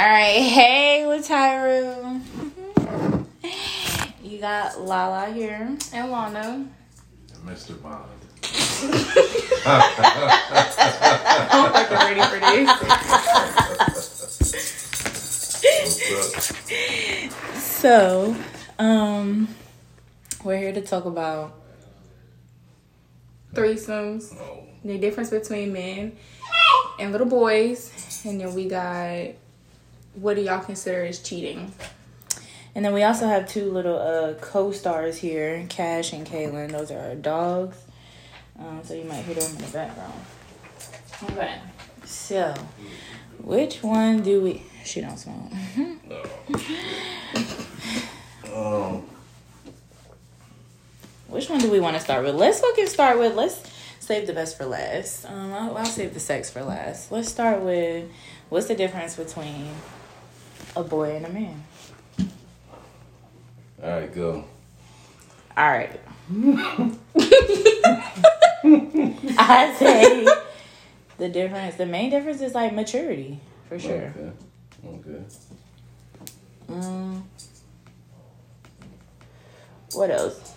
Alright, hey Lataru. You got Lala here. And Lana. And Mr. Bond. I'm fucking ready for this. So, we're here to talk about threesomes. Oh. The difference between men and little boys. And then we got... what do y'all consider as cheating? And then we also have two little co-stars here, Cash and Kaylin. Those are our dogs. So you might hear them in the background. Okay. So, which one do we... She don't smoke. No. Which one do we want to start with? Let's fucking start with... Let's save the best for last. I'll save the sex for last. Let's start with... what's the difference between a boy and a man? All right, go. All right. I say the difference, the main difference is like maturity, for sure. Okay. What else?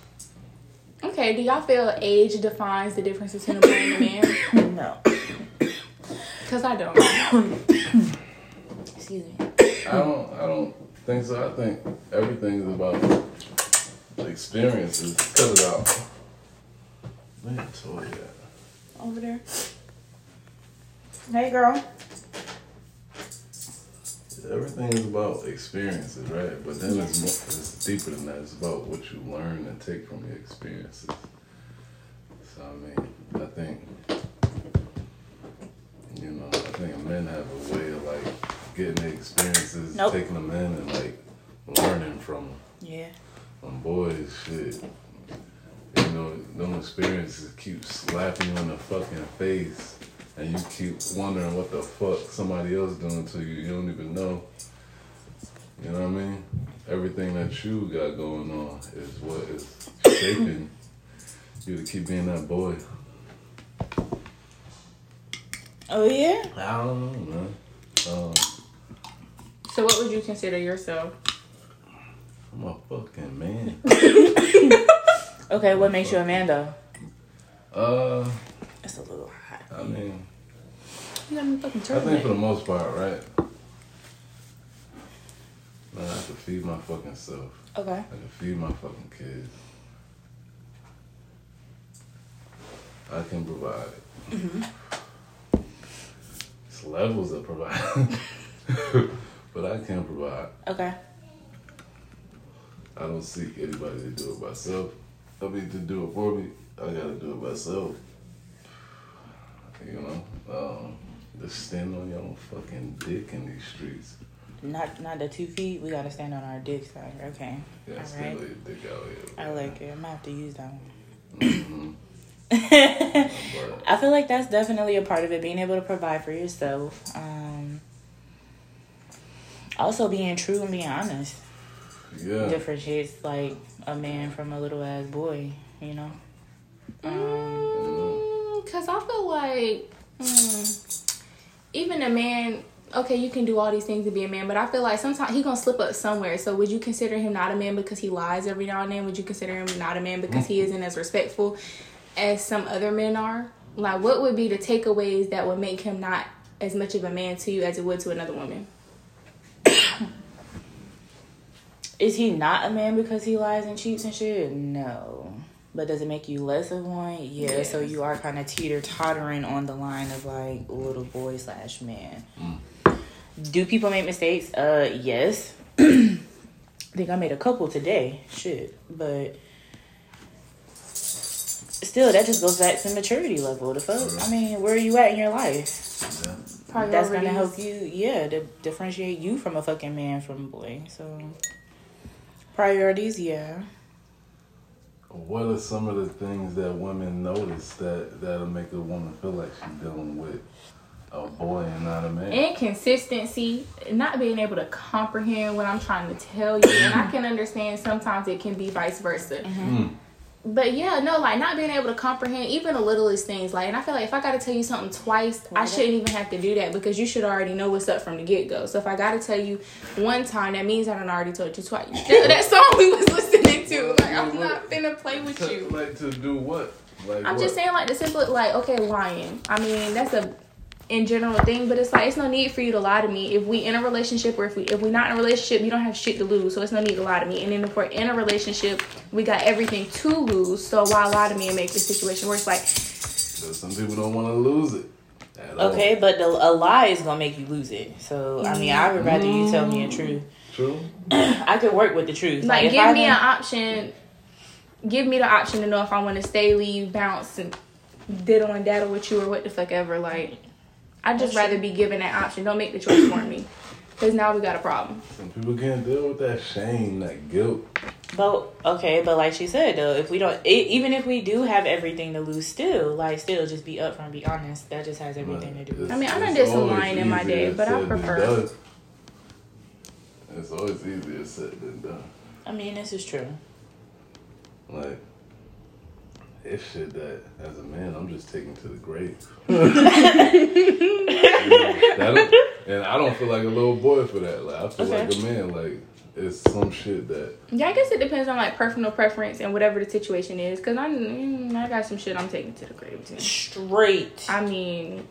Okay, do y'all feel age defines the difference between a boy and a man? No. Because I don't. Excuse me. I don't think so. I think everything is about experiences. Cut it out. Where the toy at? Over there. Hey, girl. Everything is about experiences, right? But then it's deeper than that. It's about what you learn and take from your experiences. So, I think... you know, I think men have a way of, getting the experiences, taking them in and, learning from them. Yeah. And boys, shit, you know, them experiences keep slapping you in the fucking face and you keep wondering what the fuck somebody else doing to you. You don't even know. You know what I mean? Everything that you got going on is what is shaping you to keep being that boy. Oh, yeah? I don't know, man. So what would you consider yourself? I'm a fucking man. Okay, what makes you a man, though? It's a little hot. I mean... you got me fucking turtleneck. I think for the most part, right? Man, I have to feed my fucking self. Okay. I have to feed my fucking kids. I can provide it. Mm-hmm. Levels of providing, but I can provide. Okay. I don't seek anybody to do it myself. I mean, to do it for me, I gotta do it myself. You know, just stand on your own fucking dick in these streets. Not the 2 feet. We gotta stand on our dick side. Okay. Yeah, all stand right. On your dick out here. I like it. I might have to use that one. Mm-hmm. I feel like that's definitely a part of it, being able to provide for yourself. Also being true and being honest. Yeah. Differentiates a man from a little ass boy, you know? Because I feel like even a man, okay, you can do all these things to be a man, but I feel like sometimes he gonna slip up somewhere. So would you consider him not a man because he lies every now and then? Would you consider him not a man because he isn't as respectful as some other men are? What would be the takeaways that would make him not as much of a man to you as it would to another woman? Is he not a man because he lies and cheats and shit? No. But does it make you less of one? Yeah. Yes. So you are kind of teeter-tottering on the line of, little boy / man. Mm. Do people make mistakes? Yes. I think I made a couple today. Shit. But... still, that just goes back to maturity level. The folks, where are you at in your life? Yeah. Probably that's going to help you, to differentiate you from a fucking man from a boy. So, priorities, yeah. What are some of the things that women notice that'll make a woman feel like she's dealing with a boy and not a man? Inconsistency, not being able to comprehend what I'm trying to tell you. And I can understand sometimes it can be vice versa. Mm-hmm. Mm. But yeah, no, like not being able to comprehend even the littlest things. Like, and I feel like if I got to tell you something twice, I shouldn't even have to do that because you should already know what's up from the get-go. So if I got to tell you one time, that means I done already told you twice. That song we was listening to, like, I'm not finna play with you. Like to do what? Like I'm just saying, like the simple, like, okay, lying. I mean, that's a in general thing, but it's like it's no need for you to lie to me. If we in a relationship, or if we're not in a relationship, you don't have shit to lose, so it's no need to lie to me. And then if we're in a relationship, we got everything to lose, so why lie to me and make the situation worse? Like, some people don't want to lose it. Okay, but a lie is gonna make you lose it. So I mean, I would rather you tell me the truth. True. I could work with the truth. Like give me an option. Give me the option to know if I want to stay, leave, bounce, and diddle and daddle with you or what the fuck ever. Like. I'd just rather be given that option. Don't make the choice for me. Because now we got a problem. Some people can't deal with that shame, that guilt. But, okay, but like she said, though, if we don't, even if we do have everything to lose still, like, still just be upfront, be honest. That just has everything to do with it. I mean, I done did some lying in my day, but I prefer. It's always easier said than done. I mean, this is true. Like. It's shit that, as a man, I'm just taking to the grave. And I don't feel like a little boy for that. Like I feel like a man. Like it's some shit that. Yeah, I guess it depends on like personal preference and whatever the situation is. Cause I got some shit I'm taking to the grave too. Straight. I mean,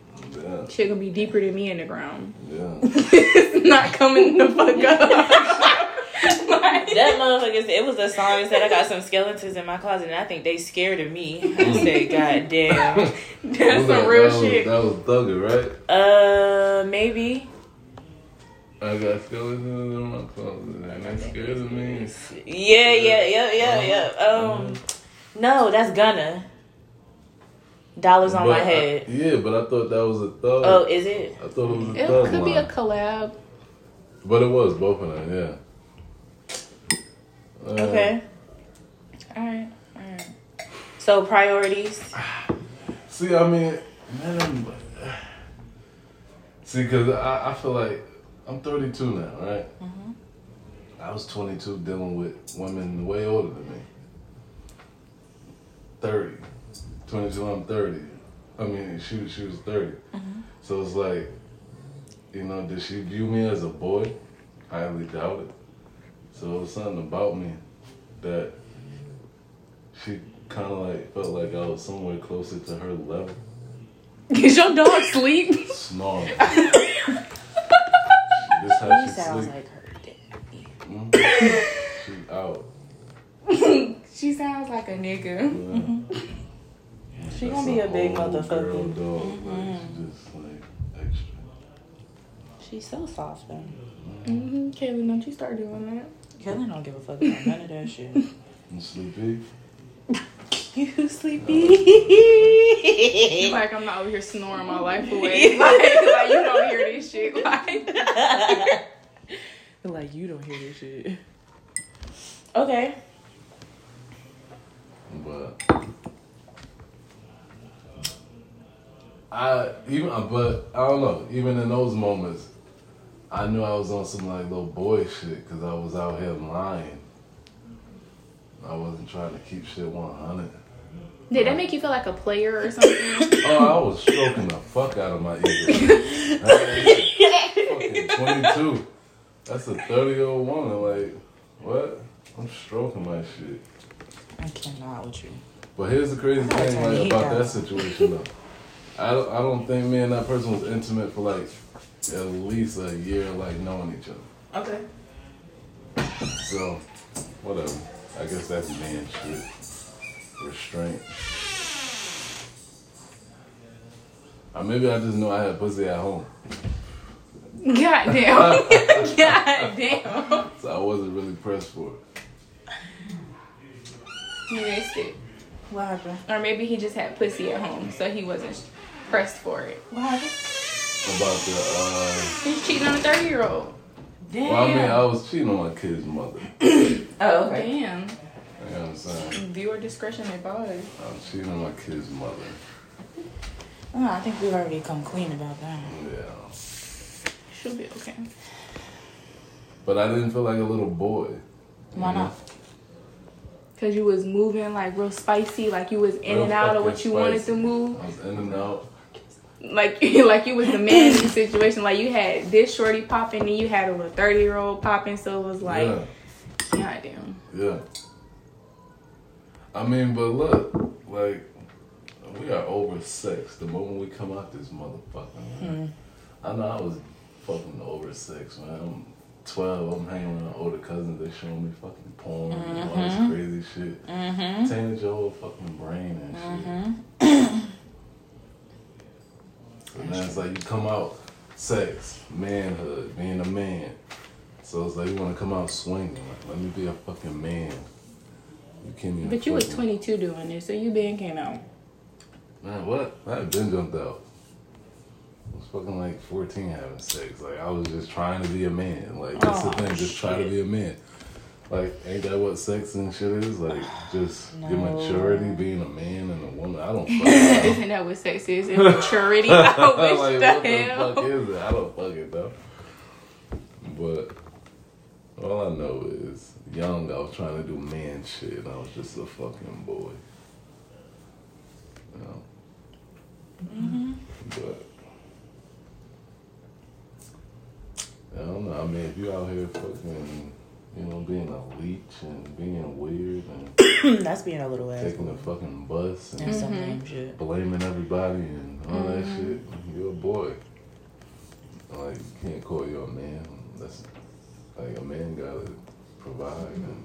shit gonna be deeper than me in the ground. Yeah, it's not coming the fuck up. Like, that motherfucker, it was a song that said I got some skeletons in my closet and I think they scared of me. I said, God damn. That's some real shit. That was Thugger, right? Maybe. I got skeletons in my closet and they scared of me. Yeah. No, that's Gunna. Dollars on my head. Yeah, but I thought that was a Thug. Oh, is it? I thought it was a Thug. It could be a collab. But it was both of them, yeah. Okay. All right. So priorities. See, I mean, man, see, because I feel like I'm 32 now, right? Mm-hmm. I was 22 dealing with women way older than me. 30. 22, I'm 30. I mean, she was 30. Mm-hmm. So it's like, you know, did she view me as a boy? Highly doubt it. So it was something about me that she kind of like felt like I was somewhere closer to her level. Is your dog sleep? Snarling. This how she sounds sleep. Like her daddy. Mm-hmm. She's out. She sounds like a nigga. Yeah. Mm-hmm. She gonna be a big motherfucker. Girl dog, like, she just like extra. She's so soft though. Mm-hmm. Kaylin, don't you start doing that? Kaylin don't give a fuck about none of that shit. You sleepy? You sleepy? No. Like I'm not over here snoring my life away. Like you don't hear this shit. Like you don't hear this shit. Okay. But I don't know. Even in those moments, I knew I was on some like little boy shit because I was out here lying. I wasn't trying to keep shit 100. Did that make you feel like a player or something? I was stroking the fuck out of my ego. Fucking 22. That's a 30-year-old woman. Like, what? I'm stroking my shit. I cannot with you. But here's the crazy thing like, about that situation though. I don't think me and that person was intimate for like at least a year, like knowing each other. Okay. So, whatever. I guess that's man shit. Restraint. Or maybe I just knew I had pussy at home. God damn. So I wasn't really pressed for it. You missed it. What happened? Or maybe he just had pussy at home, so he wasn't pressed for it. What happened? About the he's cheating on a 30-year-old. Damn. Well, I mean, I was cheating on my kid's mother. Oh, okay. Damn. You know what I'm saying? Viewer discretion advised. I'm cheating on my kid's mother. Oh, I think we've already come clean about that. Yeah. She'll be okay. But I didn't feel like a little boy. Why not? because you was moving like real spicy, like you was in real and out of what you wanted to move. I was in and out. Like you was the man in the situation. Like you had this shorty popping, and you had a little 30-year-old popping. So it was like, yeah. Goddamn. Yeah. I mean, but look, like we are over six. The moment we come out this motherfucker, man. Mm-hmm. I know I was fucking over six, man. I'm 12. I'm hanging with my older cousins. They showing me fucking porn mm-hmm. and all this crazy shit. Mm-hmm. Tainted your whole fucking brain and mm-hmm. shit. And then it's like you come out, sex, manhood, being a man. So it's like you want to come out swinging. Like, let me be a fucking man. You can't even. But you was 22 doing this, so you been came out. Man, what? I had been jumped out. I was fucking like 14 having sex. Like I was just trying to be a man. Like that's the thing, just try to be a man. Like ain't that what sex and shit is? Like just your maturity, being a man and a woman. I don't fucking know. Isn't that what sex is? Immaturity. I wish like, the what hell. The fuck is it? I don't fucking know. But all I know is young I was trying to do man shit and I was just a fucking boy. You know? Mm-hmm. But I don't know, I mean if you out here fucking you know, being a leech and being weird and that's being a little ass. Taking the fucking bus and mm-hmm. blaming everybody and all mm-hmm. that shit. You're a boy. Like you can't call you a man. That's like a man gotta provide mm-hmm. and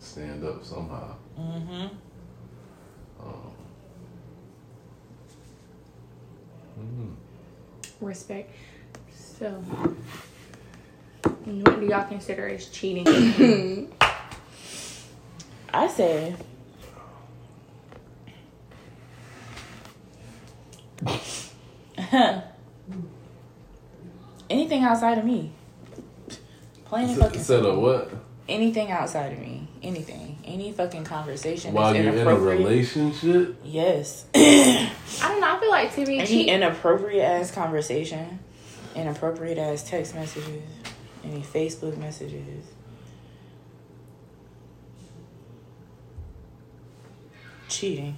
stand up somehow. Mm-hmm. Mm-hmm. Respect. So. What do y'all consider as cheating? I say anything outside of me. Plain and fucking said a what? Anything outside of me. Anything. Any fucking conversation. While you're in a relationship? Yes. I don't know. I feel like to be any inappropriate ass conversation. Inappropriate ass text messages. Any Facebook messages. Cheating.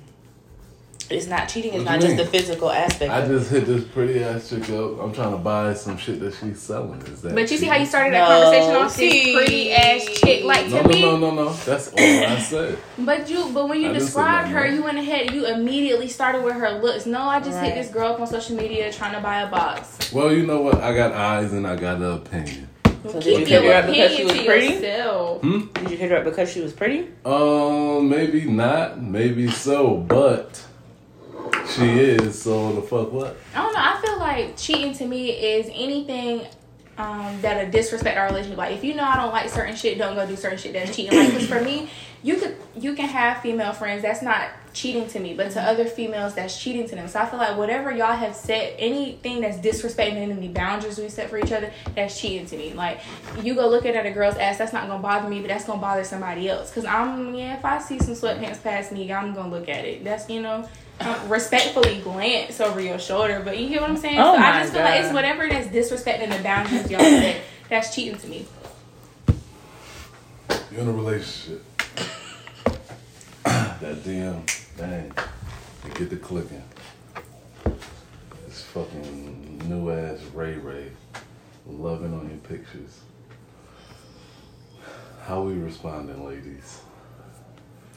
It's not cheating. It's not just the physical aspect. I just hit this pretty ass chick up. I'm trying to buy some shit that she's selling. Is that? But you see how you started that conversation on this pretty ass chick. Like to me. No. That's all I said. But when you described her, you went ahead. You immediately started with her looks. No, I just hit this girl up on social media trying to buy a box. Well, you know what? I got eyes and I got an opinion. So did you hit her up because she was pretty? Did you hit her up because she was pretty? Maybe not, maybe so, but she is. So the fuck what? I don't know. I feel like cheating to me is anything that'll disrespect our relationship. Like if you know I don't like certain shit, don't go do certain shit. That's cheating. Like because for me, you can have female friends. That's not cheating to me, but to other females, that's cheating to them. So I feel like whatever y'all have said, anything that's disrespecting any boundaries we set for each other, that's cheating to me. Like you go looking at a girl's ass, that's not gonna bother me, but that's gonna bother somebody else. Cause if I see some sweatpants pass me, I'm gonna look at it. That's respectfully glance over your shoulder. But you get what I'm saying? Oh so I just feel like it's whatever that's disrespecting the boundaries y'all set, that's cheating to me. You're in a relationship. That DM. Dang, they get the clicking. This fucking new ass Ray loving on your pictures. How we responding, ladies?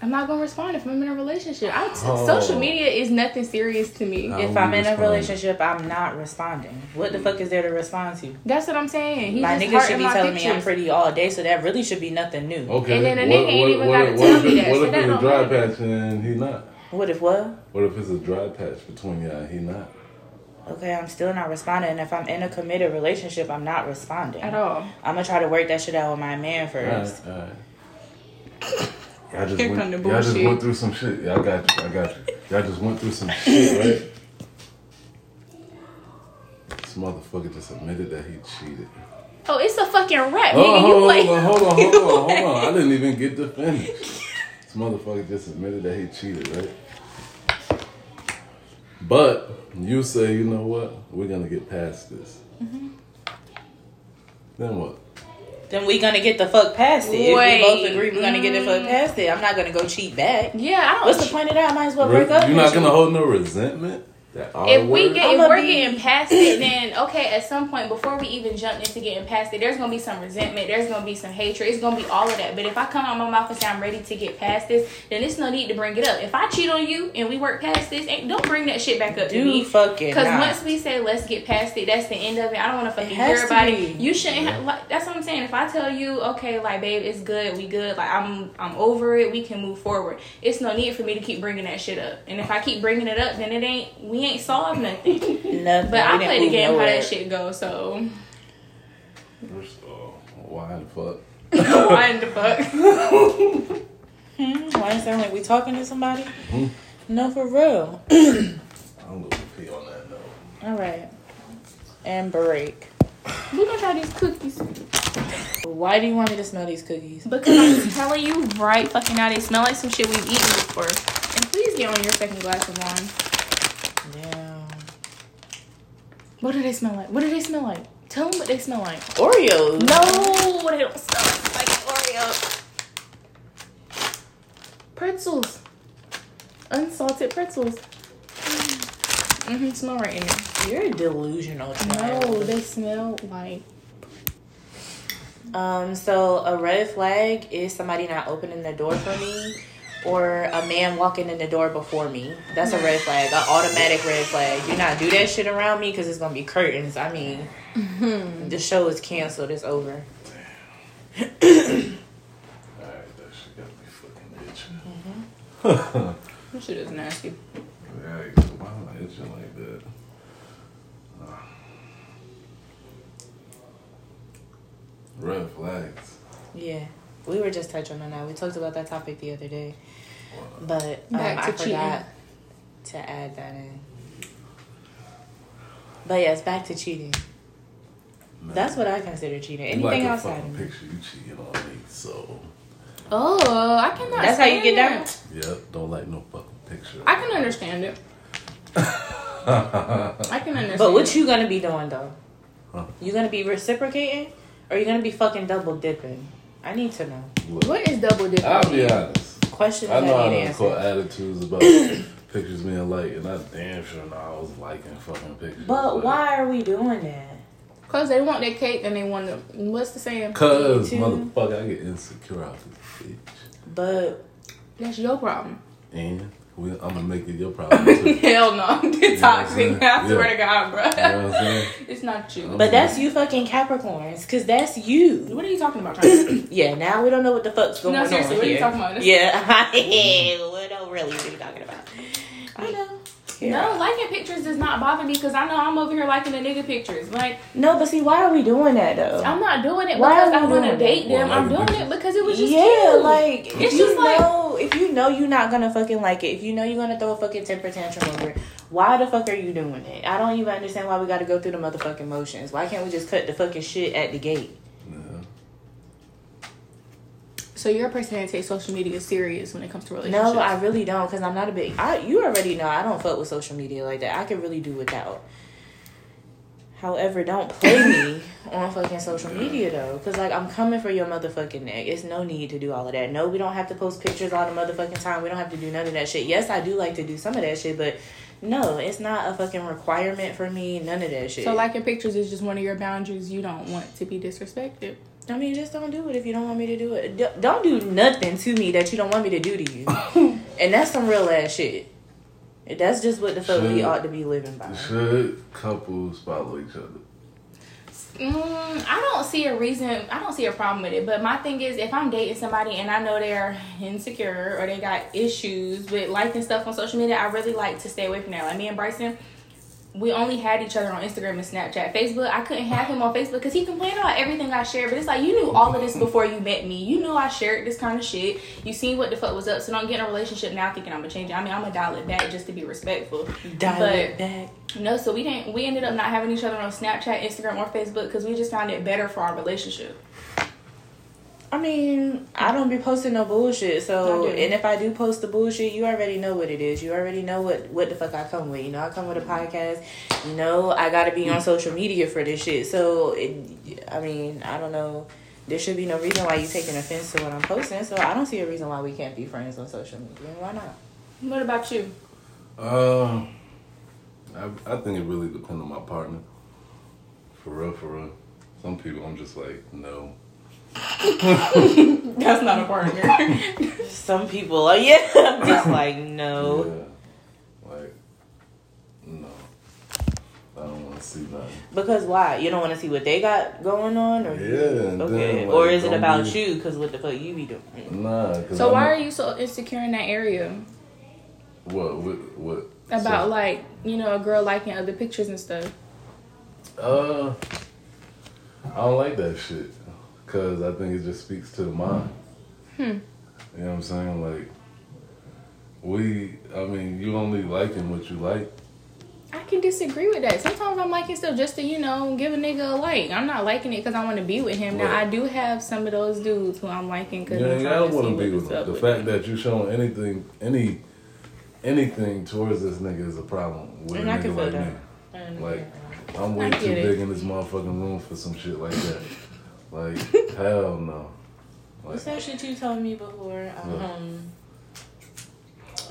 I'm not gonna respond if I'm in a relationship. Social media is nothing serious to me. If I'm in a relationship, I'm not responding. What the fuck is there to respond to? That's what I'm saying. My nigga should be telling me I'm pretty all day, so that really should be nothing new. Okay. And then a nigga ain't even gotta tell me that. What if it's a dry patch and he not? What if what? What if it's a dry patch between y'all and he not? Okay, I'm still not responding. And if I'm in a committed relationship, I'm not responding at all. I'm gonna try to work that shit out with my man first. All right. Y'all just went through some shit. I got you. Y'all just went through some shit, right? This motherfucker just admitted that he cheated. Oh, it's a fucking rap, nigga. Hold on. I didn't even get to finish. This motherfucker just admitted that he cheated, right? But you say, you know what? We're gonna get past this. Mm-hmm. Then what? then we're going to get the fuck past it. Wait. If we both agree we're going to get the fuck past it, I'm not going to go cheat back. Yeah. What's the point of that? I might as well break up. You're not going to hold no resentment? If we're getting past it, then okay, at some point before we even jump into getting past it, there's gonna be some resentment, there's gonna be some hatred, it's gonna be all of that. But if I come out my mouth and say I'm ready to get past this, then it's no need to bring it up. If I cheat on you and we work past this, don't bring that shit back up to me. Fucking because once we say let's get past it, that's the end of it. I don't want to fucking hear about it. You shouldn't. That's what I'm saying. If I tell you, okay, like babe, it's good, we good, like I'm over it, we can move forward. It's no need for me to keep bringing that shit up. And if I keep bringing it up, then it ain't. We ain't solved nothing. But I play the game nowhere. How that shit goes, so. First of all, why the fuck? Why the fuck? Why it sound like we talking to somebody? Mm-hmm. No, for real. I'm going to pee on that, though. All right. And break. We don't have these cookies. Why do you want me to smell these cookies? Because I'm telling you right fucking now, they smell like some shit we've eaten before. And please get on your second glass of wine. Yeah. What do they smell like? What do they smell like? Tell them what they smell like. Oreos. No, they don't smell like Oreos. Pretzels. Unsalted pretzels. Mm-hmm. Smell right in here. You're delusional. No, they smell like. So a red flag is somebody not opening the door for me. Or a man walking in the door before me. That's a red flag. An automatic red flag. Do not do that shit around me because it's going to be curtains. I mean, the show is canceled. It's over. Alright, that shit got me fucking itching. Mm-hmm. That shit is nasty. Yeah, why am I itching like that? Red flags. Yeah. We were just touching on that. We talked about that topic the other day. But I forgot to add that in. But yes, back to cheating. Man, that's what I consider cheating. Anything outside of me. Picture you cheating on me, so. Oh, I cannot. That's how you get down. Yep, don't like no fucking picture. I can understand it. I can understand. But what you gonna be doing though? Huh? You gonna be reciprocating, or you gonna be fucking double dipping? I need to know. Look, what is double dipping? I'll be honest. Questions I know I don't call attitudes about pictures being liked, and I damn sure know I was liking fucking pictures. But why are we doing that? Because they want their cake and they want to. What's the saying? Because, motherfucker, I get insecure out of this bitch. But that's your problem. And I'm going to make it your problem too. Hell no. I'm detoxing. I swear to God, bro. You know what I'm saying? It's not you. But that's you fucking Capricorns. Because that's you. What are you talking about? Yeah, now we don't know what the fuck's going on. No, seriously. What are you talking about? Yeah. We don't really be talking about. I know. Yeah. No, liking pictures does not bother me because I know I'm over here liking the nigga pictures. Like, no, but see, why are we doing that though? I'm not doing it because I want to date them. I'm doing it because it was just cute. Like, it's just like, if you know you're not gonna fucking like it, if you know you're gonna throw a fucking temper tantrum over it, why the fuck are you doing it? I don't even understand why we got to go through the motherfucking motions. Why can't we just cut the fucking shit at the gate? So you're a person that takes social media serious when it comes to relationships? No, I really don't, because I'm not a big... you already know I don't fuck with social media like that. I can really do without. However, don't play me on fucking social media, though. Because, like, I'm coming for your motherfucking neck. It's no need to do all of that. No, we don't have to post pictures all the motherfucking time. We don't have to do none of that shit. Yes, I do like to do some of that shit, but... No, it's not a fucking requirement for me. None of that shit. So, liking pictures is just one of your boundaries. You don't want to be disrespected. I mean, just don't do it if you don't want me to do it. Don't do nothing to me that you don't want me to do to you. And that's some real ass shit. That's just what the fuck we ought to be living by. Should couples follow each other? I don't see a reason. I don't see a problem with it. But my thing is, if I'm dating somebody and I know they're insecure or they got issues with liking stuff on social media, I really like to stay away from that. Like me and Bryson, we only had each other on Instagram and Snapchat. Facebook, I couldn't have him on Facebook because he complained about everything I shared. But it's like, you knew all of this before you met me. You knew I shared this kind of shit. You seen what the fuck was up. So don't get in a relationship now thinking I'm going to change it. I mean, I'm going to dial it back just to be respectful. Dial it back. No, so we ended up not having each other on Snapchat, Instagram, or Facebook because we just found it better for our relationship. I mean, I don't be posting no bullshit, so... And if I do post the bullshit, you already know what it is. You already know what the fuck I come with. You know, I come with a podcast. You know, I gotta be on social media for this shit. So, I mean, I don't know. there should be no reason why you taking offense to what I'm posting. So I don't see a reason why we can't be friends on social media. Why not? What about you? I think it really depends on my partner. For real. Some people I'm just like, no. That's not a partner. Some people are, yeah, I'm just like, no. Yeah. Like, no. I don't want to see nothing. Because why? You don't want to see what they got going on? Or yeah. Okay. Then, like, or is it about you? Because what the fuck you be doing? Nah. So why are you so insecure in that area? What? About, so, like, you know, a girl liking other pictures and stuff. I don't like that shit. Because I think it just speaks to the mind. You know what I'm saying? Like, you only liking what you like. I can disagree with that. Sometimes I'm liking stuff just to, you know, give a nigga a like. I'm not liking it because I want to be with him. Right. Now, I do have some of those dudes who I'm liking because I want to be with them. The fact that you showing anything towards this nigga is a problem with a nigga like me. Like, I'm way too big in this motherfucking room for some shit like that. Like, hell no. Like, what's that shit you told me before?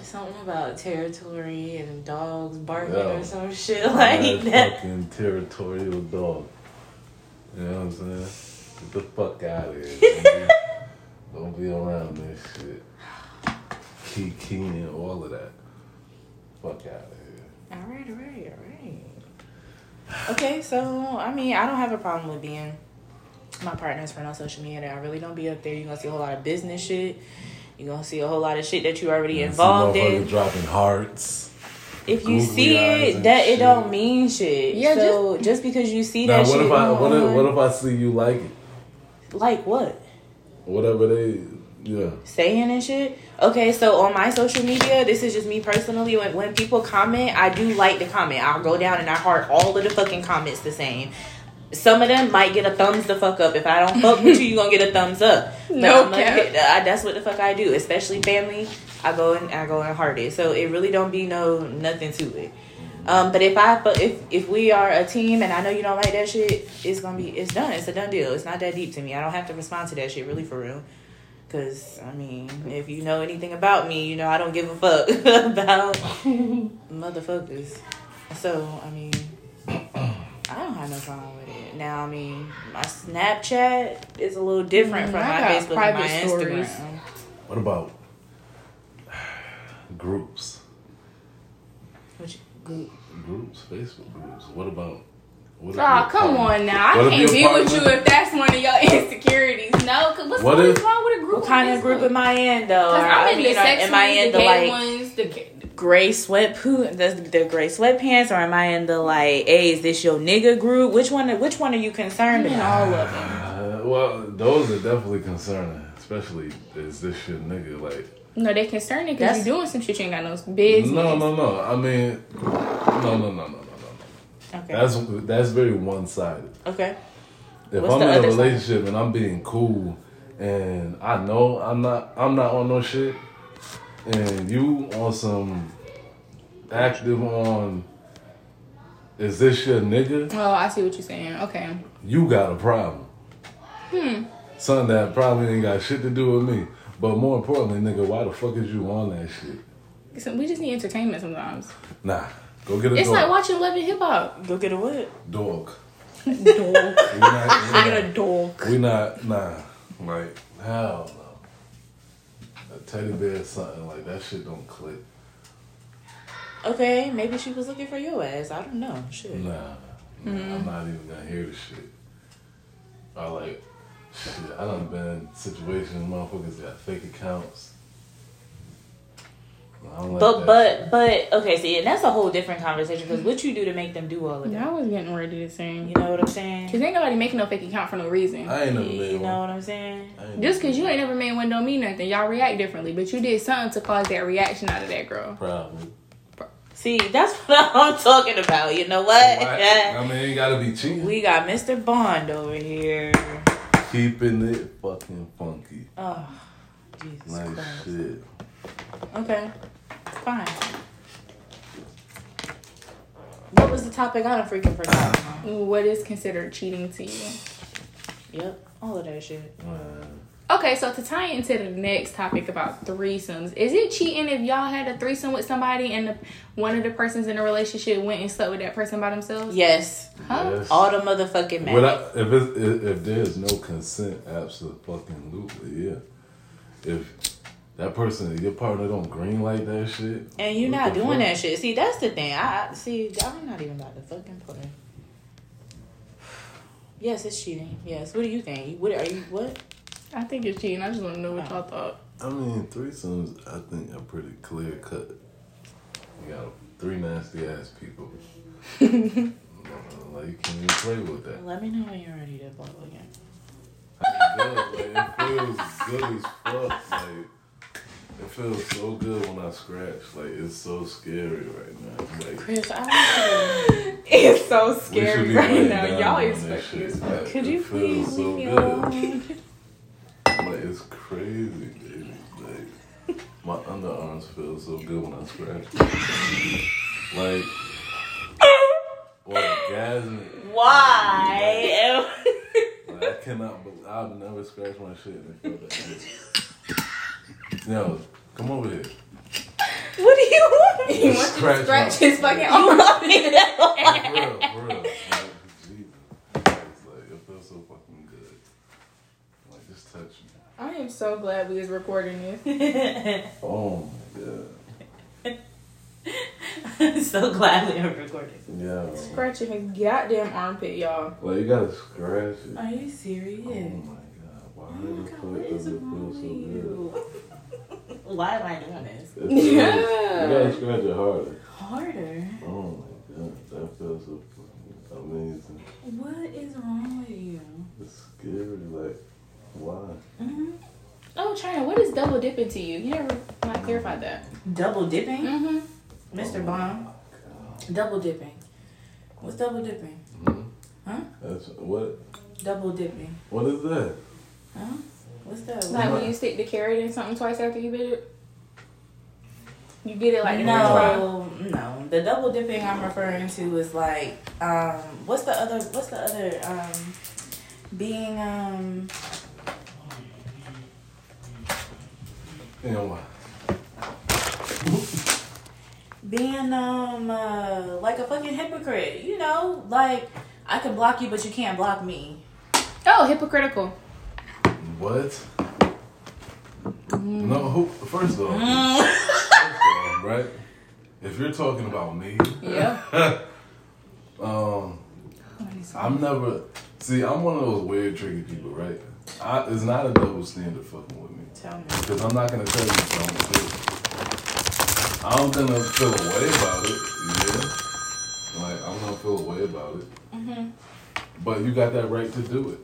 Something about territory and dogs barking or some shit like that. Fucking territorial dog. You know what I'm saying? Get the fuck out of here. Don't be around this shit. Kiki and all of that. Fuck out of here. All right. Okay, so, I don't have a problem with being my partner's friend on social media. I really don't be up there. You're going to see a whole lot of business shit. You're going to see a whole lot of shit that you already involved in. Dropping hearts. If you see it, that shit. It don't mean shit. Yeah, so just because you see that shit. Now, what if I see you like it? Like what? Whatever they... Yeah. Saying and shit. Okay, so on my social media, this is just me personally. When people comment, I do like the comment. I'll go down and I heart all of the fucking comments the same. Some of them might get a thumbs the fuck up. If I don't fuck with you gonna get a thumbs up. But no cap. That's what the fuck I do. Especially family, I go and heart it. So it really don't be nothing to it. But if we are a team and I know you don't like that shit, it's done. It's a done deal. It's not that deep to me. I don't have to respond to that shit really for real. Because, if you know anything about me, you know I don't give a fuck about motherfuckers. So, I don't have no problem with it. Now, my Snapchat is a little different from my Facebook and my Instagram. Stories. What about groups? Which group? Groups, Facebook groups. What about... Oh, come on now. I can't be with you if that's one of your insecurities. No, because what's wrong with a group? What kind of group am I in, though? I'm in the sex ones, the gay ones, the gray sweatpants, or am I in the, like, hey, is this your nigga group? Which one are you concerned about? All of them. Well, those are definitely concerning, especially is this your nigga, like... No, they concerning because you're doing some shit you ain't got no business. No. No. Okay. That's very one-sided. Okay. If I'm in a relationship and I'm being cool and I know I'm not on no shit and you on some active on is this your nigga? Oh, I see what you're saying. Okay. You got a problem. Something that probably ain't got shit to do with me. But more importantly, nigga, why the fuck is you on that shit? So we just need entertainment sometimes. Nah. Go get a dog. Like watching Love and Hip Hop. Go get a what? Dog. Go get a dog. Like, hell no. A teddy bear or something. Like, that shit don't click. Okay, maybe she was looking for your ass. I don't know. Shit. Nah. I'm not even gonna hear the shit. Or, like, shit, I done been in situations motherfuckers got fake accounts. Like but okay, see, and that's a whole different conversation because what you do to make them do all of that. I was getting ready to say, you know what I'm saying? Because ain't nobody making no fake account for no reason. I ain't never made one. You know what I'm saying? Just because you ain't never made one don't mean nothing. Y'all react differently, but you did something to cause that reaction out of that girl. Probably. See, that's what I'm talking about. You know what? Ain't gotta be cheating. We got Mr. Bond over here. Keeping it fucking funky. Oh, Jesus Christ. Like shit. Okay, fine. What was the topic? I don't freaking forgot. What is considered cheating to you? Yep, all of that shit. Okay, so to tie into the next topic about threesomes, is it cheating if y'all had a threesome with somebody and one of the persons in the relationship went and slept with that person by themselves? Yes. Huh? Yes. All the motherfucking matter. Well, if there's no consent, absolutely, yeah. If that person, your partner don't green light that shit. And you're not doing that shit. See, that's the thing. I'm not even about to fucking play. Yes, it's cheating. Yes. What do you think? What? I think it's cheating. I just want to know what y'all thought. I mean, threesomes, I think, are pretty clear cut. You got three nasty ass people. Like, you can't even play with that. Let me know when you're ready to bottle again. It feels good as fuck. Like, it feels so good when I scratch. Like, it's so scary right now. Like, Chris, I don't know. It's so scary right now. Y'all expect this. Like, could you please leave me alone? Like, it's crazy, baby. Like, my underarms feel so good when I scratch them. Like, orgasmic. Why? Like, I cannot, but I'll never scratch my shit and feel that shit. Yo, come over here. What do you want? He wants to scratch his fucking arm. For real. I am so glad we was recording this. Oh my god. I'm so glad we are recording this. Yeah. Scratching his goddamn armpit, y'all. Well, you gotta scratch it. Are you serious? Oh my god. Why does it feel so good? Why am I doing this? You gotta scratch it harder. Harder? Oh my god. That feels so amazing. What is wrong with you? It's scary, like. Why? Mm-hmm. Oh, China, what is double dipping to you? You never clarified that. Double dipping? Mm-hmm. Mr. Bomb. Double dipping. What's double dipping? Mm-hmm. Huh? That's what? Double dipping. What is that? Huh? What's that? Like when you stick the carrot in something twice after you bit it? You get it like No. The double dipping I'm referring to is like what's the other Being like a fucking hypocrite, you know, like I can block you, but you can't block me. Oh, hypocritical. What? No, first of all, right? If you're talking about me, yeah. I'm one of those weird, tricky people, right? It's not a double standard fucking with me. Tell me. Because I'm not going to tell you what I'm going to do. I'm going to feel a way about it. Yeah. Like, I'm going to feel a way about it. Mm-hmm. But you got that right to do it.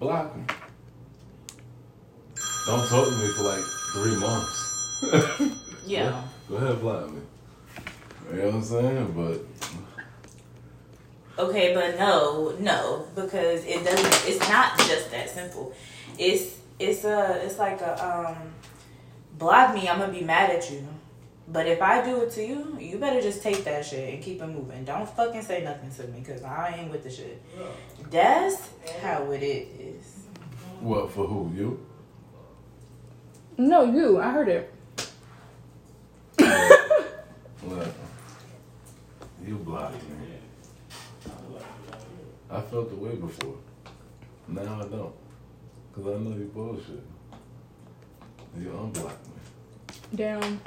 Block me. Don't talk to me for like 3 months. Yeah. Go ahead, block me. You know what I'm saying? But. Okay, but no. Because it doesn't, it's not just that simple. It's like block me, I'm gonna be mad at you. But if I do it to you, you better just take that shit and keep it moving. Don't fucking say nothing to me, cause I ain't with the shit. That's how it is. What, for who, you? No, you. I heard it. Look, you blocked me. I felt the way before. Now I don't. Cause I know you bullshit. You unblocked me. Damn.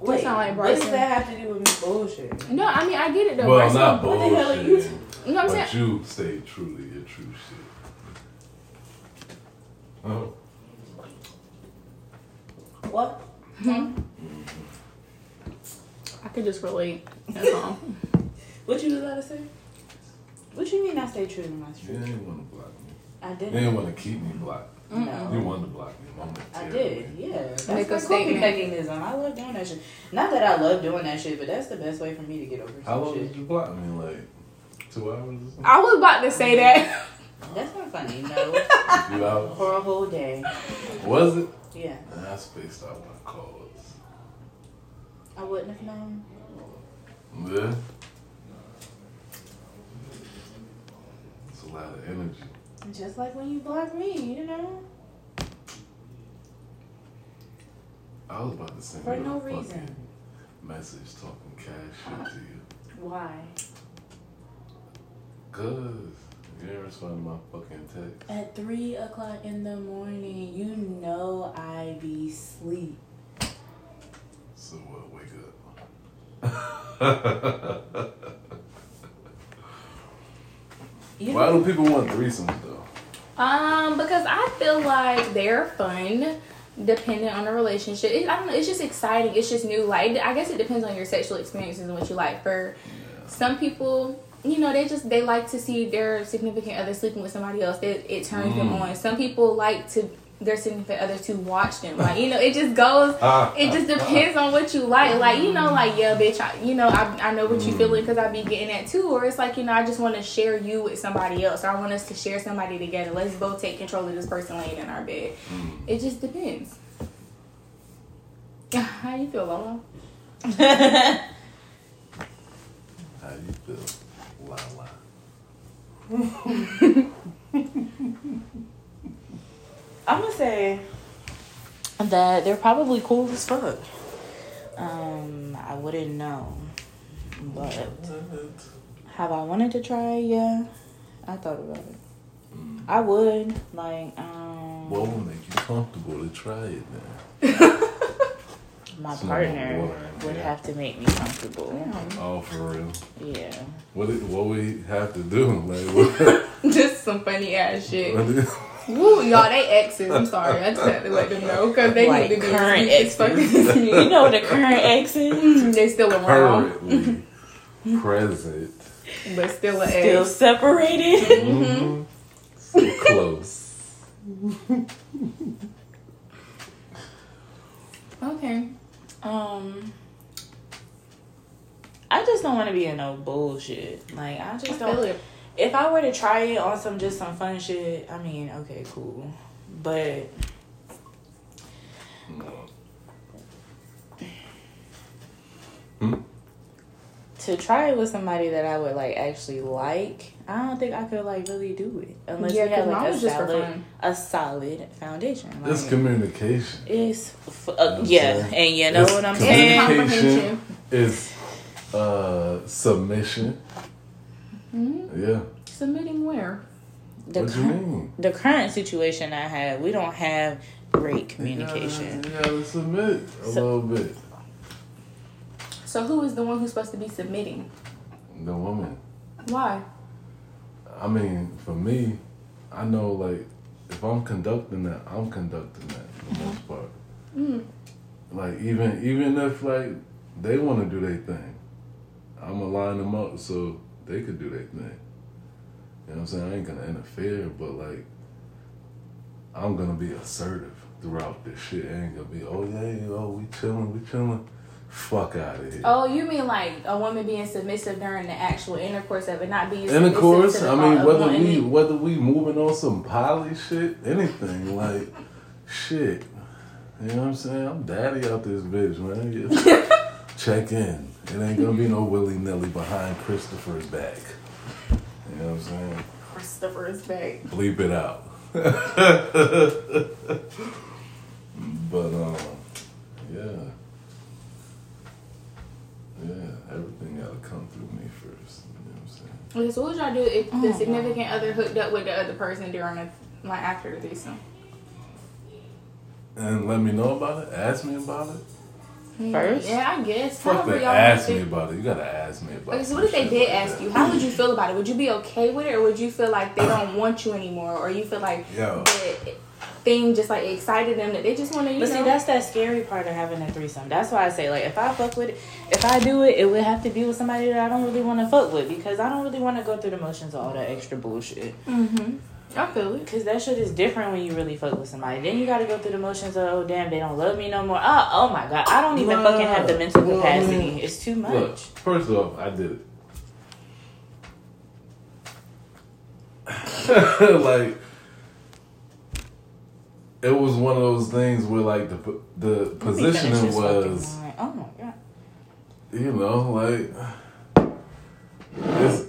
Wait, like what does that have to do with me bullshit? No, I mean I get it though. Well, Bryson, not bullshit. What the hell are you? You know what I'm saying? But you say truly your true shit. Huh? What? Mm-hmm. I could just relate. That's all. What you was about to say? What you mean I say true to my true? You ain't want to block me. I didn't. They didn't want to keep me blocked. No. You wanted to block me. I did, yeah. That's like a coping mechanism. I love doing that shit. Not that I love doing that shit, but that's the best way for me to get over some shit. How long did you block me? Like 2 hours or something? I was about to say that. That's not funny, no. For a whole day. Was it? Yeah. And I spaced out my calls. I wouldn't have known. Yeah. It's a lot of energy. Just like when you blocked me, you know? I was about to send you no reason message talking cash shit to you. Why? Cause you didn't respond to my fucking text. At 3 o'clock in the morning, you know I be sleep. So what? Wake up. Why do people want threesomes though? Because I feel like they're fun. Dependent on the relationship, I don't know. It's just exciting. It's just new. Like I guess it depends on your sexual experiences and what you like. For some people, you know, they like to see their significant other sleeping with somebody else. It turns them on. Some people like their significant other to watch them. Like you know, it just goes. It just depends on what you like. Like you know, like yeah, bitch. I know what you feeling because I be getting that too. Or it's like you know, I just want to share you with somebody else. Or I want us to share somebody together. Let's both take control of this person laying in our bed. It just depends. How you feel, Lala? How you feel, Lala? I'm gonna say that they're probably cool as fuck. I wouldn't know, but have I wanted to try? Yeah, I thought about it. I would like. What would make you comfortable to try it then? My partner would have to make me comfortable. Oh, for real? Yeah. What would he have to do? Just some funny ass shit. Woo, y'all, they exes. I'm sorry. I just had to let them know because they like need to be current exes. You know the current exes? They still around. Currently present. But still an ex. Still separated. Mm-hmm. Still close. Okay. I just don't want to be in no bullshit. Like, I just don't. If I were to try it on some fun shit, I mean, okay, cool. But to try it with somebody that I would actually like, I don't think I could really do it unless you have a solid foundation. Like, it's communication. It's and you know what I'm saying. Communication is submission. Mm-hmm. Yeah. Submitting where? What do you mean? The current situation I have, we don't have great communication. You gotta submit a little bit. So who is the one who's supposed to be submitting? The woman. Why? I mean, for me, I know if I'm conducting that for the most part. Even if they want to do their thing, I'm gonna line them up so they could do their thing. You know what I'm saying? I ain't gonna interfere, but I'm gonna be assertive throughout this shit. I ain't gonna be, we chilling, fuck out of here. Oh, you mean a woman being submissive during the actual intercourse of it, not being submissive? Intercourse? I mean, whether we moving on some poly shit, anything, shit. You know what I'm saying? I'm daddy out this bitch, man. Yeah. Check in. It ain't gonna be no willy-nilly behind Christopher's back. You know what I'm saying? Christopher's back. Bleep it out. But, yeah, everything gotta come through me first. You know what I'm saying? Okay, so what would y'all do if the significant other hooked up with the other person during after the threesome? And let me know about it? Ask me about it? First? Yeah, I guess. Ask me about it. You gotta ask me about it. Okay, so what if they did ask you? How would you feel about it? Would you be okay with it, or would you feel like they don't want you anymore, or you feel like the thing just excited them that they just want to? But see, that's that scary part of having a threesome. That's why I say if I fuck with it, if I do it, it would have to be with somebody that I don't really want to fuck with because I don't really want to go through the motions of all that extra bullshit. Mm-hmm. I feel it. Because that shit is different when you really fuck with somebody. Then you got to go through the motions of, oh, damn, they don't love me no more. Oh my God. I don't even fucking have the mental capacity. I mean, it's too much. Look, first off, I did it. It was one of those things where, the positioning was... Oh my God. You know,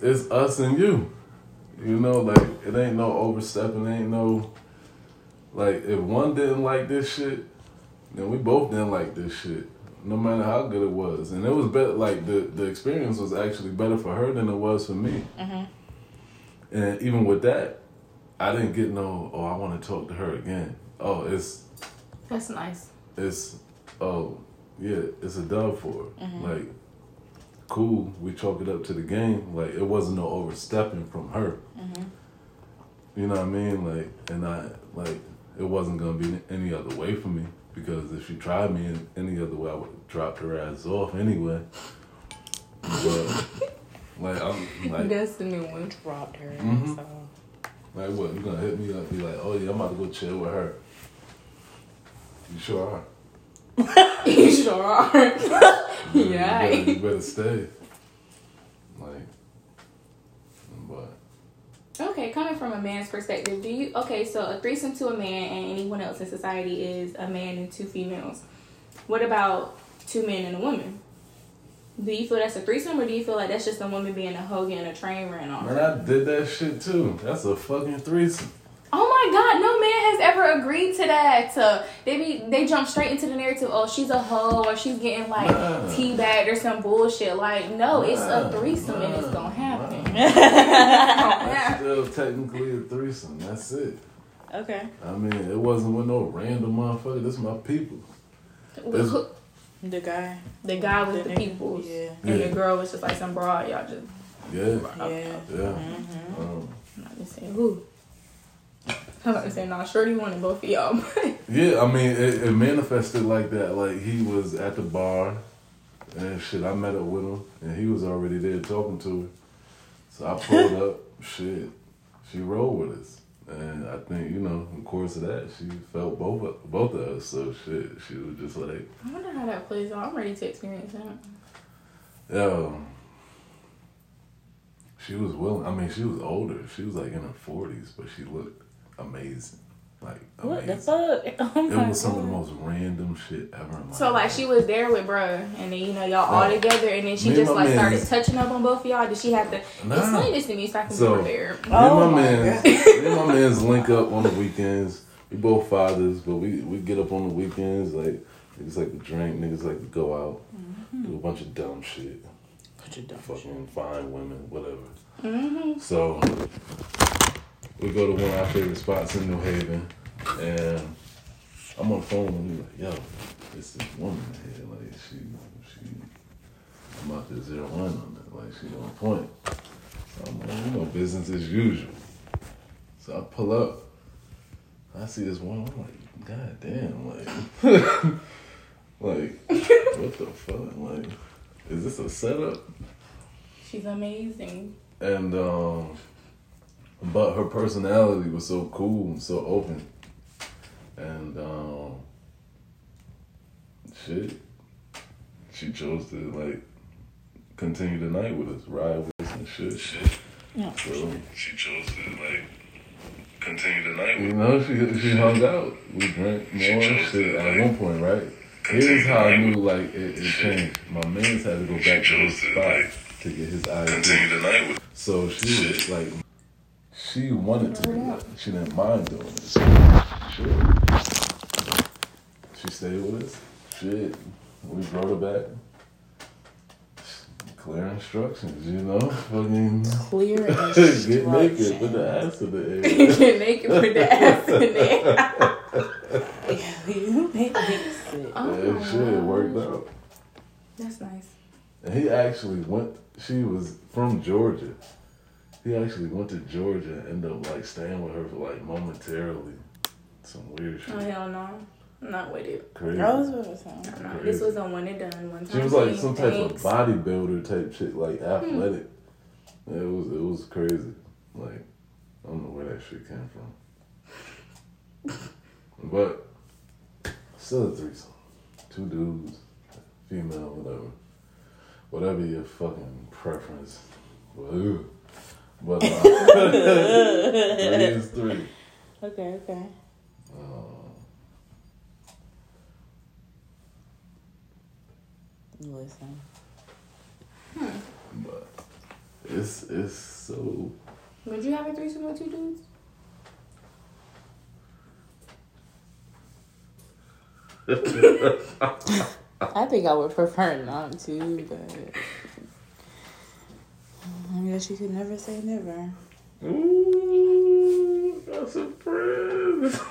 it's us and you. You know, like, it ain't no overstepping, it ain't no, like, if one didn't like this shit, then we both didn't like this shit, no matter how good it was. And it was better, like, the experience was actually better for her than it was for me. Mm-hmm. And even with that, I didn't get no, oh, I want to talk to her again. Oh, it's... That's nice. It's, oh, yeah, it's a dub for her. Mm-hmm. Like, cool, we chalk it up to the game. Like, it wasn't no overstepping from her. Mm-hmm. You know what I mean? Like, and I, like, it wasn't going to be any other way for me. Because if she tried me in any other way, I would have dropped her ass off anyway. But, like, I'm, like... That's the new one. Dropped her ass mm-hmm. off. Like, what, you gonna hit me up and be like, oh yeah, I'm about to go chill with her. You sure are. You sure are. Yeah. You better stay. Like, but. Okay, coming from a man's perspective, do you, okay, so a threesome to a man and anyone else in society is a man and two females. What about two men and a woman? Do you feel that's a threesome, or do you feel like that's just a woman being a hoe and a train ran off? Man, I did that shit too. That's a fucking threesome. Oh my God, no man has ever agreed to that. So they jump straight into the narrative, oh, she's a hoe, or she's getting, like, teabagged or some bullshit. Like, no, it's a threesome, and it's gonna happen. That's still technically a threesome. That's it. Okay. I mean, it wasn't with no random motherfucker. This is my people. The guy with the people, yeah, and the girl was just like some broad. Y'all just Mm-hmm. I'm not just saying who. I'm not just saying nah. Shorty wanted both of y'all. Yeah, I mean it manifested like that. Like he was at the bar and shit. I met up with him and he was already there talking to her. So I pulled up. Shit, she rolled with us. And I think, you know, in the course of that, she felt both of us. So, shit, she was just like... I wonder how that plays out. I'm ready to experience that. Yo. She was willing. I mean, she was older. She was, like, in her 40s, but she looked amazing. Like, what amazing. The fuck? Oh my it was some God. Of the most random shit ever. In my so, life. Like, she was there with bruh, and then, you know, y'all all together, and then she just, like, started touching up on both of y'all. Did she have to explain this to me so I can be prepared? Me and my man's link up on the weekends. We both fathers, but we get up on the weekends. Like, niggas like to drink, niggas like to go out, do a bunch of dumb shit. Fucking find women, whatever. Mm-hmm. So... We go to one of our favorite spots in New Haven, and I'm on the phone and he's like, yo, it's this woman here, like, she I'm out to 0-1 on that, like, she on point. So I'm like, you know, business as usual. So I pull up, I see this woman, I'm like, God damn, like, like, what the fuck, like, is this a setup? She's amazing. And, but her personality was so cool and so open. And, she chose to, like, continue the night with us, ride with us and shit. Yeah. So, she chose to, like, continue the night with us. You know, she hung out. We drank more shit at one point, right? Here's how I knew, like, it changed. My man's had to go back to his spot to get his eyes. Continue the night with. So she was, like... She wanted to do it. She didn't mind doing it. Shit. She stayed with us. Shit. We brought her back. Clear instructions, you know? Fucking. Clear instructions. Get naked with the ass in the air. Get naked with the ass in the air. Yeah, you make me sick. Oh, shit, it worked out. That's nice. And he actually went, she was from Georgia. He actually went to Georgia and ended up, like, staying with her for, like, momentarily. Some weird shit. Oh, hell no. I'm not with it. Crazy. That was what I was saying. No. This was a one and done one time. She was, like, some type of bodybuilder type shit, like, athletic. Yeah, it was crazy. Like, I don't know where that shit came from. But, still a threesome. Two dudes, female, whatever. Whatever your fucking preference. Well, but three is three. Okay. Listen. But it's so Would you have a threesome with two dudes? I think I would prefer not to, but I guess you could never say never. Ooh, that's a surprise.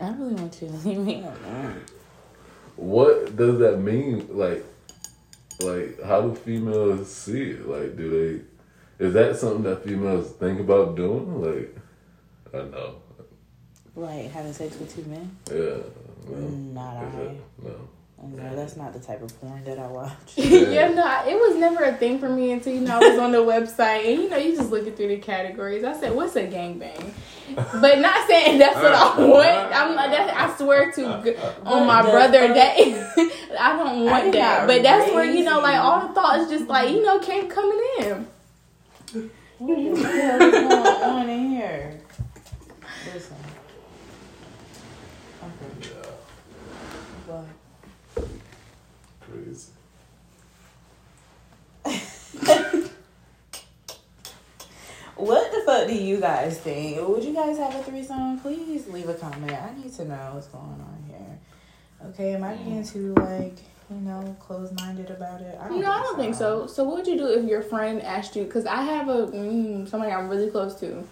I really want you to leave me alone. What does that mean? Like, how do females see it? Like, do they? Is that something that females think about doing? Like, I know. Like having sex with two men? Yeah. No. No, that's not the type of porn that I watch. It was never a thing for me until I was on the website and you just looking through the categories. I said, "What's a gangbang?" But not saying that's what I want. I swear to on my brother that is, I don't want that. But that's where all the thoughts just came coming in. What the hell is going on in here? Listen. Okay. But. Crazy. What the fuck do you guys think? Would you guys have a threesome? Please leave a comment. I need to know what's going on here. Okay, am I being too closed-minded about it? I don't think so. So what would you do if your friend asked you? Because I have somebody I'm really close to.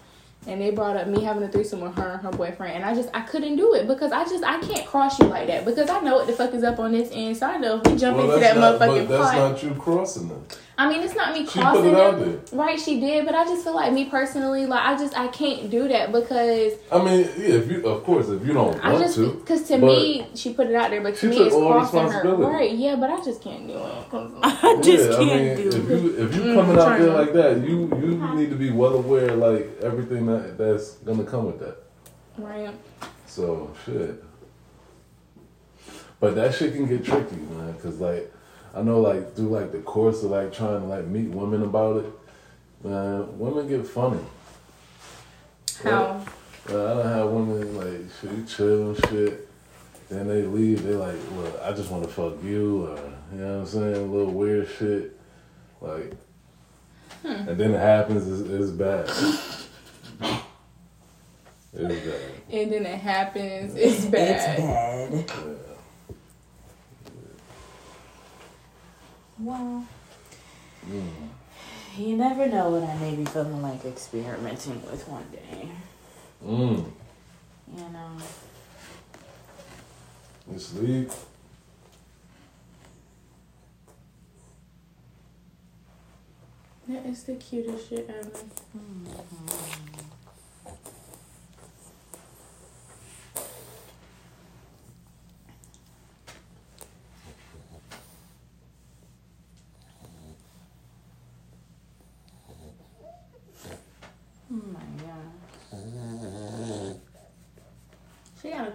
And they brought up me having a threesome with her and her boyfriend. And I couldn't do it because I can't cross you like that. Because I know what the fuck is up on this end. So I know if we jump into that motherfucking pot. That's not you crossing them. I mean, it's not me crossing them. She put it out there. Right, she did. But I just feel like me personally, I can't do that because. I mean, yeah, if you don't want to. Because to me, she put it out there. But to me, it's crossing her. Right, yeah, but I just can't do it. I can't do it. If you coming out there like that, you need to be well aware, everything that's gonna come with that, right? So shit, but that shit can get tricky, man. Cause I know, through the course of trying to meet women about it, man. Women get funny. How? I don't have women shit, chill and shit. Then they leave. They look, I just want to fuck you. Or, you know what I'm saying? A little weird shit, and then it happens. It's bad. It's bad. And then it happens. It's bad. It's bad. Yeah. Well, you never know what I may be feeling like experimenting with one day. You know. You sleep. That is the cutest shit ever. Mm-hmm.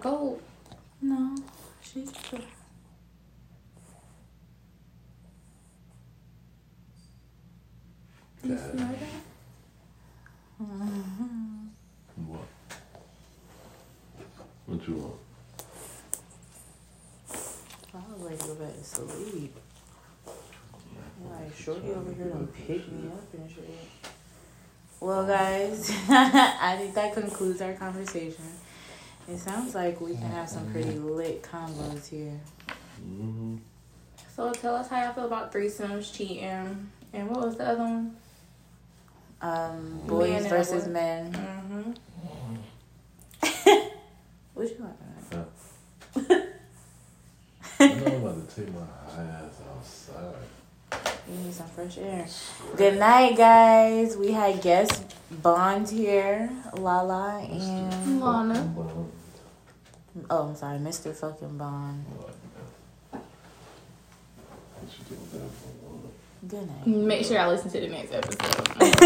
Cold. No, she's good. You smell that? Mm-hmm. What? What you want? I was go back to sleep. Shorty over here done pick me up and shit. Well, guys, I think that concludes our conversation. It sounds like we can have some pretty lit combos here. Mm-hmm. So tell us how y'all feel about threesomes, cheating, and what was the other one? Boys versus men. Mm-hmm. What you like? I know I'm about to take my ass outside. You need some fresh air. Good night, guys. We had guest Bond here, Lala and Lana. Oh, I'm sorry, Mr. fucking Bond. Good night. Make sure I listen to the next episode.